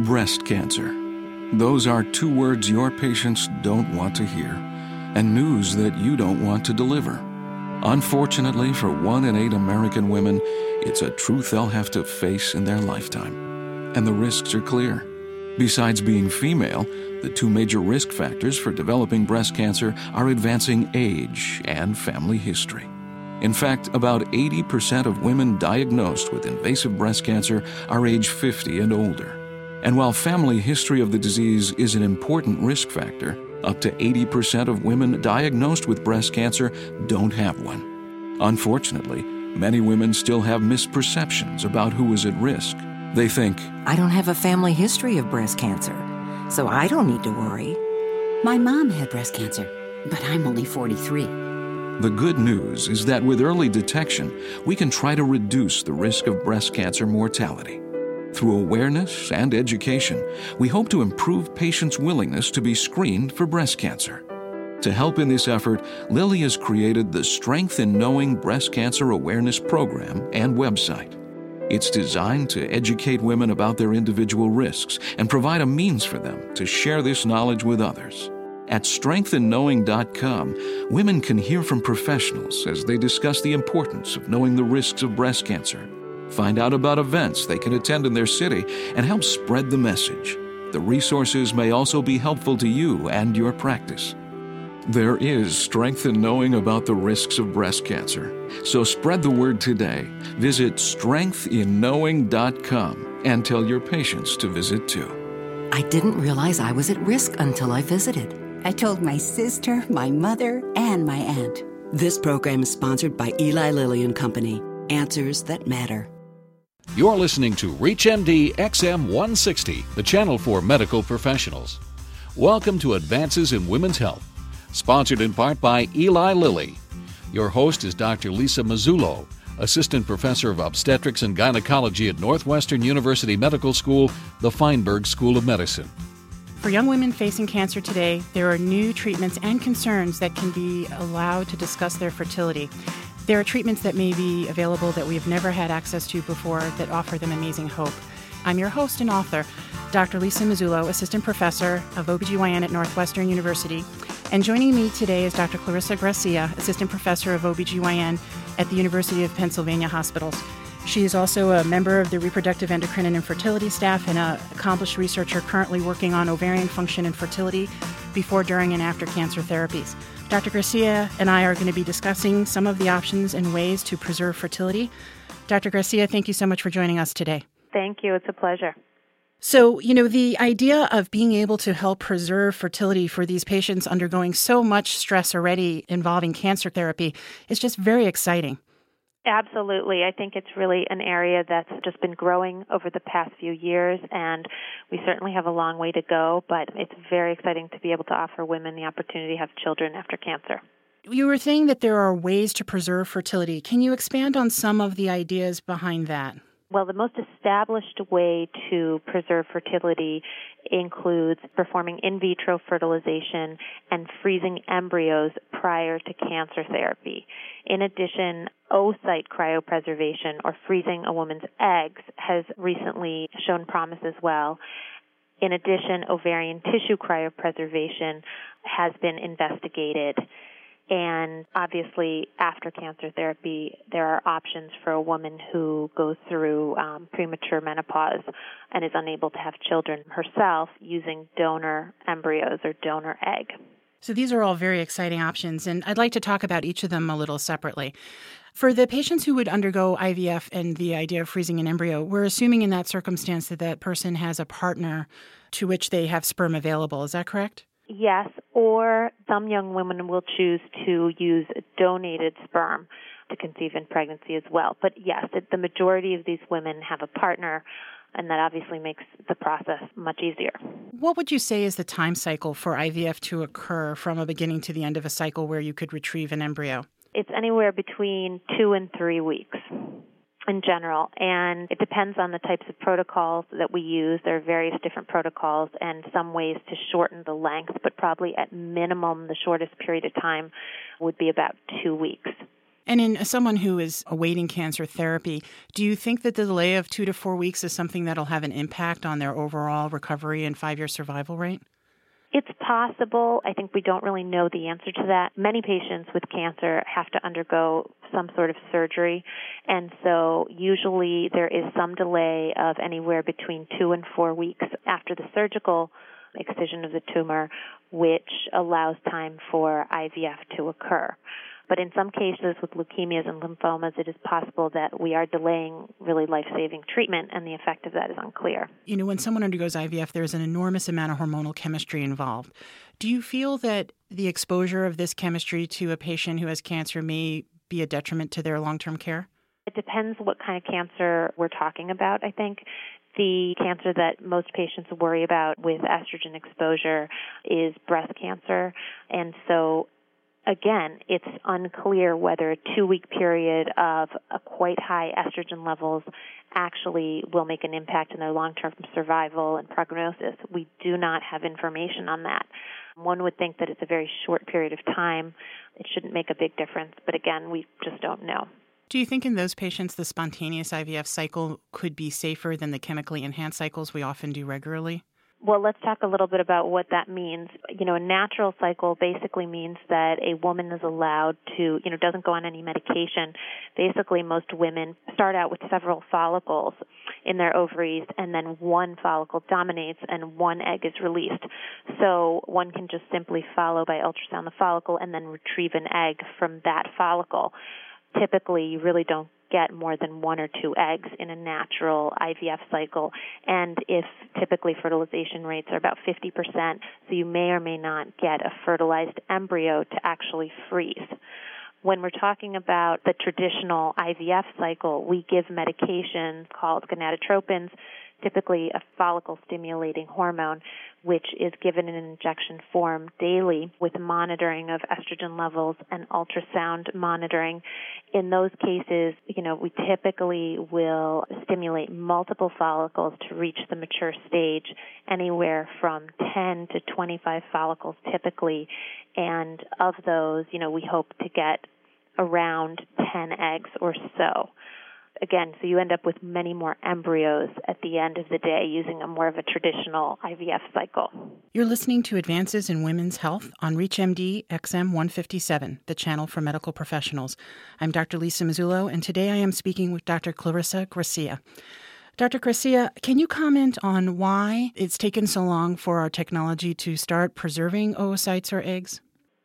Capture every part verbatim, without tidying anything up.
Breast cancer. Those are two words your patients don't want to hear, and news that you don't want to deliver. Unfortunately, for one in eight American women, it's a truth they'll have to face in their lifetime. And the risks are clear. Besides being female, the two major risk factors for developing breast cancer are advancing age and family history. In fact, about eighty percent of women diagnosed with invasive breast cancer are age fifty and older. And while family history of the disease is an important risk factor, up to eighty percent of women diagnosed with breast cancer don't have one. Unfortunately, many women still have misperceptions about who is at risk. They think, I don't have a family history of breast cancer, so I don't need to worry. My mom had breast cancer, but I'm only forty-three. The good news is that with early detection, we can try to reduce the risk of breast cancer mortality. Through awareness and education, we hope to improve patients' willingness to be screened for breast cancer. To help in this effort, Lilly has created the Strength in Knowing Breast Cancer Awareness Program and website. It's designed to educate women about their individual risks and provide a means for them to share this knowledge with others. At strength in knowing dot com, women can hear from professionals as they discuss the importance of knowing the risks of breast cancer. Find out about events they can attend in their city and help spread the message. The resources may also be helpful to you and your practice. There is strength in knowing about the risks of breast cancer. So spread the word today. Visit strength in knowing dot com and tell your patients to visit too. I didn't realize I was at risk until I visited. I told my sister, my mother, and my aunt. This program is sponsored by Eli Lilly and Company. Answers that matter. You're listening to ReachMD X M one sixty, the channel for medical professionals. Welcome to Advances in Women's Health, sponsored in part by Eli Lilly. Your host is Doctor Lisa Mazzullo, Assistant Professor of Obstetrics and Gynecology at Northwestern University Medical School, the Feinberg School of Medicine. For young women facing cancer today, there are new treatments and concerns that can be allowed to discuss their fertility. There are treatments that may be available that we've never had access to before that offer them amazing hope. I'm your host and author, Doctor Lisa Mazzullo, Assistant Professor of O B G Y N at Northwestern University. And joining me today is Doctor Clarissa Gracia, Assistant Professor of O B G Y N at the University of Pennsylvania Hospitals. She is also a member of the reproductive endocrine and infertility staff and an accomplished researcher currently working on ovarian function and fertility before, during, and after cancer therapies. Doctor Gracia and I are going to be discussing some of the options and ways to preserve fertility. Doctor Gracia, thank you so much for joining us today. Thank you. It's a pleasure. So, you know, the idea of being able to help preserve fertility for these patients undergoing so much stress already involving cancer therapy is just very exciting. Absolutely. I think it's really an area that's just been growing over the past few years, and we certainly have a long way to go, but it's very exciting to be able to offer women the opportunity to have children after cancer. You were saying that there are ways to preserve fertility. Can you expand on some of the ideas behind that? Well, the most established way to preserve fertility includes performing in vitro fertilization and freezing embryos prior to cancer therapy. In addition, oocyte cryopreservation, or freezing a woman's eggs, has recently shown promise as well. In addition, ovarian tissue cryopreservation has been investigated. And obviously, after cancer therapy, there are options for a woman who goes through um, premature menopause and is unable to have children herself using donor embryos or donor egg. So these are all very exciting options, and I'd like to talk about each of them a little separately. For the patients who would undergo I V F and the idea of freezing an embryo, we're assuming in that circumstance that that person has a partner to which they have sperm available. Is that correct? Yes, or some young women will choose to use donated sperm to conceive in pregnancy as well. But yes, the majority of these women have a partner, and that obviously makes the process much easier. What would you say is the time cycle for I V F to occur from a beginning to the end of a cycle where you could retrieve an embryo? It's anywhere between two and three weeks. In general, and it depends on the types of protocols that we use. There are various different protocols and some ways to shorten the length, but probably at minimum, the shortest period of time would be about two weeks. And in someone who is awaiting cancer therapy, do you think that the delay of two to four weeks is something that'll have an impact on their overall recovery and five-year survival rate? It's possible. I think we don't really know the answer to that. Many patients with cancer have to undergo some sort of surgery, and so usually there is some delay of anywhere between two and four weeks after the surgical excision of the tumor, which allows time for I V F to occur. But in some cases with leukemias and lymphomas, it is possible that we are delaying really life-saving treatment, and the effect of that is unclear. You know, when someone undergoes I V F, there's an enormous amount of hormonal chemistry involved. Do you feel that the exposure of this chemistry to a patient who has cancer may be a detriment to their long-term care? It depends what kind of cancer we're talking about, I think. The cancer that most patients worry about with estrogen exposure is breast cancer, and so again, it's unclear whether a two-week period of quite high estrogen levels actually will make an impact in their long-term survival and prognosis. We do not have information on that. One would think that it's a very short period of time. It shouldn't make a big difference, but again, we just don't know. Do you think in those patients the spontaneous I V F cycle could be safer than the chemically enhanced cycles we often do regularly? Well, let's talk a little bit about what that means. You know, a natural cycle basically means that a woman is allowed to, you know, doesn't go on any medication. Basically, most women start out with several follicles in their ovaries, and then one follicle dominates and one egg is released. So one can just simply follow by ultrasound the follicle and then retrieve an egg from that follicle. Typically, you really don't get more than one or two eggs in a natural I V F cycle, and if typically fertilization rates are about fifty percent, so you may or may not get a fertilized embryo to actually freeze. When we're talking about the traditional I V F cycle, we give medications called gonadotropins, typically a follicle-stimulating hormone, which is given in an injection form daily with monitoring of estrogen levels and ultrasound monitoring. In those cases, you know, we typically will stimulate multiple follicles to reach the mature stage, anywhere from ten to twenty-five follicles typically. And of those, you know, we hope to get around ten eggs or so. Again, so you end up with many more embryos at the end of the day using a more of a traditional I V F cycle. You're listening to Advances in Women's Health on ReachMD X M one fifty-seven, the channel for medical professionals. I'm Doctor Lisa Mazzullo, and today I am speaking with Doctor Clarissa Gracia. Doctor Gracia, can you comment on why it's taken so long for our technology to start preserving oocytes or eggs?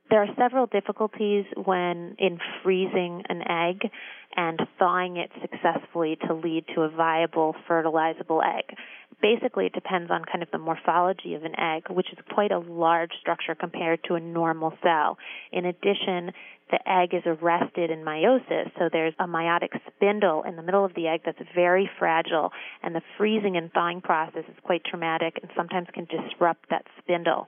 There are several difficulties when in freezing an egg and thawing it successfully to lead to a viable, fertilizable egg. Basically, it depends on kind of the morphology of an egg, which is quite a large structure compared to a normal cell. In addition, the egg is arrested in meiosis, so there's a meiotic spindle in the middle of the egg that's very fragile, and the freezing and thawing process is quite traumatic and sometimes can disrupt that spindle.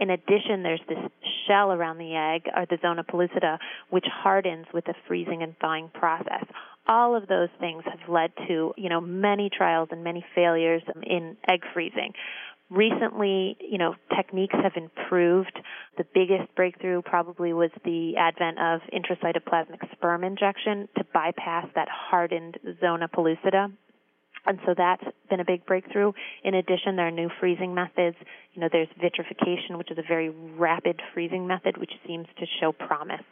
In addition, there's this shell around the egg, or the zona pellucida, which hardens with the freezing and thawing process. All of those things have led to, you know, many trials and many failures in egg freezing. Recently, you know, techniques have improved. The biggest breakthrough probably was the advent of intracytoplasmic sperm injection to bypass that hardened zona pellucida. And so that's been a big breakthrough. In addition, there are new freezing methods. You know, there's vitrification, which is a very rapid freezing method, which seems to show promise.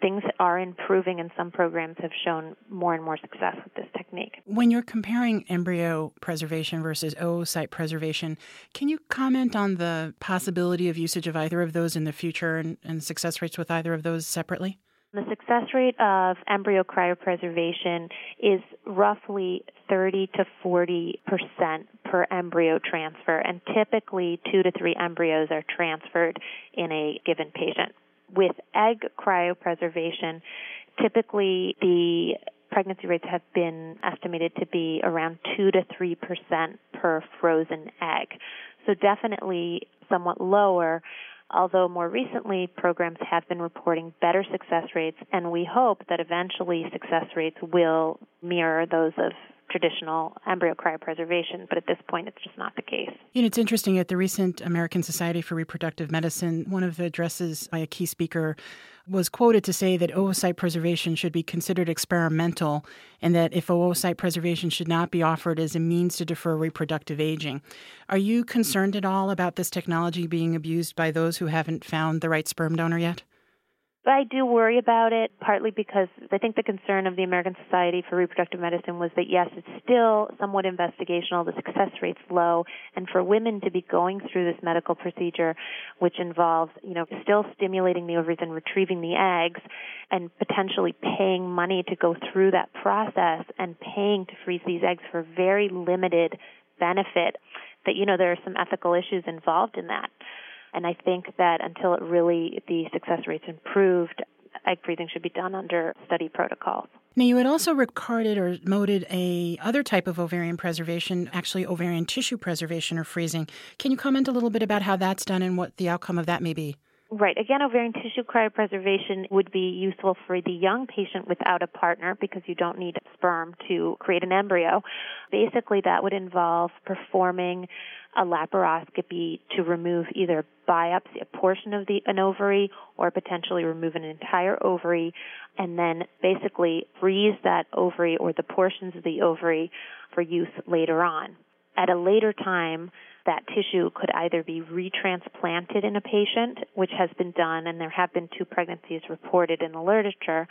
Things are improving, and some programs have shown more and more success with this technique. When you're comparing embryo preservation versus oocyte preservation, can you comment on the possibility of usage of either of those in the future and, and success rates with either of those separately? The success rate of embryo cryopreservation is roughly thirty to forty percent per embryo transfer, and typically two to three embryos are transferred in a given patient. With egg cryopreservation, typically the pregnancy rates have been estimated to be around two to three percent per frozen egg, so definitely somewhat lower, although more recently programs have been reporting better success rates, and we hope that eventually success rates will mirror those of traditional embryo cryopreservation, but at this point it's just not the case. You know, it's interesting, at the recent American Society for Reproductive Medicine, one of the addresses by a key speaker was quoted to say that oocyte preservation should be considered experimental, and that if oocyte preservation should not be offered as a means to defer reproductive aging. Are you concerned at all about this technology being abused by those who haven't found the right sperm donor yet? I do worry about it, partly because I think the concern of the American Society for Reproductive Medicine was that, yes, it's still somewhat investigational, the success rate's low, and for women to be going through this medical procedure, which involves, you know, still stimulating the ovaries and retrieving the eggs and potentially paying money to go through that process and paying to freeze these eggs for very limited benefit, that, you know, there are some ethical issues involved in that. And I think that until it really, the success rate's improved, egg freezing should be done under study protocols. Now, you had also recorded or noted a other type of ovarian preservation, actually ovarian tissue preservation or freezing. Can you comment a little bit about how that's done and what the outcome of that may be? Right. Again, ovarian tissue cryopreservation would be useful for the young patient without a partner because you don't need sperm to create an embryo. Basically, that would involve performing a laparoscopy to remove either biopsy, a portion of the, an ovary, or potentially remove an entire ovary, and then basically freeze that ovary or the portions of the ovary for use later on. At a later time, that tissue could either be retransplanted in a patient, which has been done, and there have been two pregnancies reported in the literature,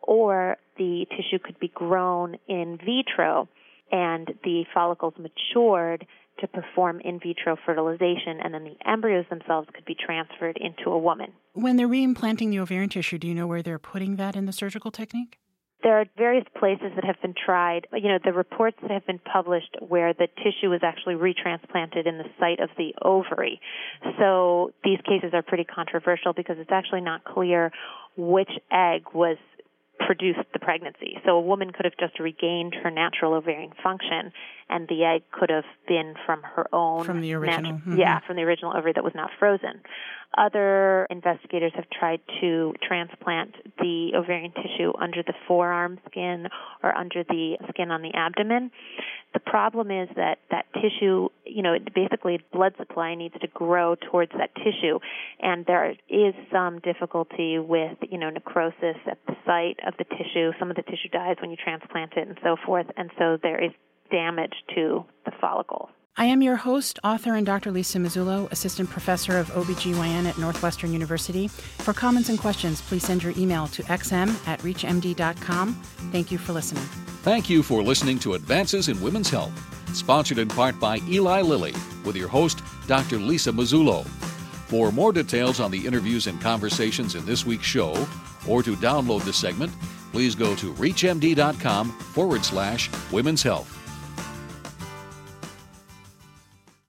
or the tissue could be grown in vitro and the follicles matured to perform in vitro fertilization, and then the embryos themselves could be transferred into a woman. When they're reimplanting the ovarian tissue, do you know where they're putting that in the surgical technique? There are various places that have been tried. You know, the reports that have been published where the tissue is actually retransplanted in the site of the ovary. So these cases are pretty controversial because it's actually not clear which egg was produced the pregnancy. So a woman could have just regained her natural ovarian function, and the egg could have been from her own... From the original. Natu- mm-hmm. Yeah, from the original ovary that was not frozen. Other investigators have tried to transplant the ovarian tissue under the forearm skin or under the skin on the abdomen. The problem is that that tissue, you know, it basically blood supply needs to grow towards that tissue, and there is some difficulty with, you know, necrosis at the site of the tissue. Some of the tissue dies when you transplant it and so forth, and so there is damage to the follicle. I am your host, author, and Doctor Lisa Mazzullo, assistant professor of O B G Y N at Northwestern University. For comments and questions, please send your email to x m at reach m d dot com. Thank you for listening. Thank you for listening to Advances in Women's Health, sponsored in part by Eli Lilly, with your host, Doctor Lisa Mazzullo. For more details on the interviews and conversations in this week's show, or to download this segment, please go to reach m d dot com forward slash women's health.